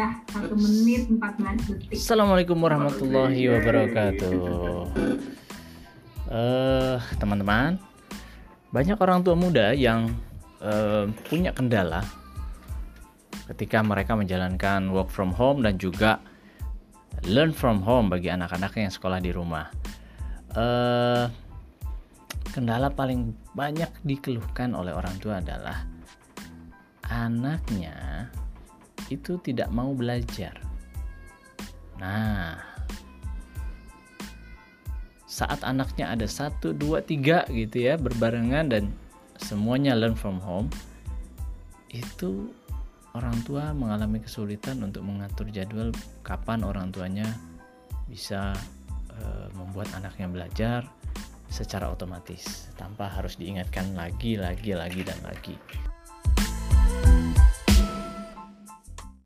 pecah 1 menit 14 detik. Assalamualaikum warahmatullahi wabarakatuh. Teman-teman, banyak orang tua muda yang punya kendala ketika mereka menjalankan work from home dan juga learn from home bagi anak-anaknya yang sekolah di rumah. Kendala paling banyak dikeluhkan oleh orang tua adalah anaknya itu tidak mau belajar. Nah, saat anaknya ada 1, 2, 3 gitu ya, berbarengan dan semuanya learn from home, itu orang tua mengalami kesulitan untuk mengatur jadwal kapan orang tuanya bisa membuat anaknya belajar secara otomatis tanpa harus diingatkan lagi dan lagi.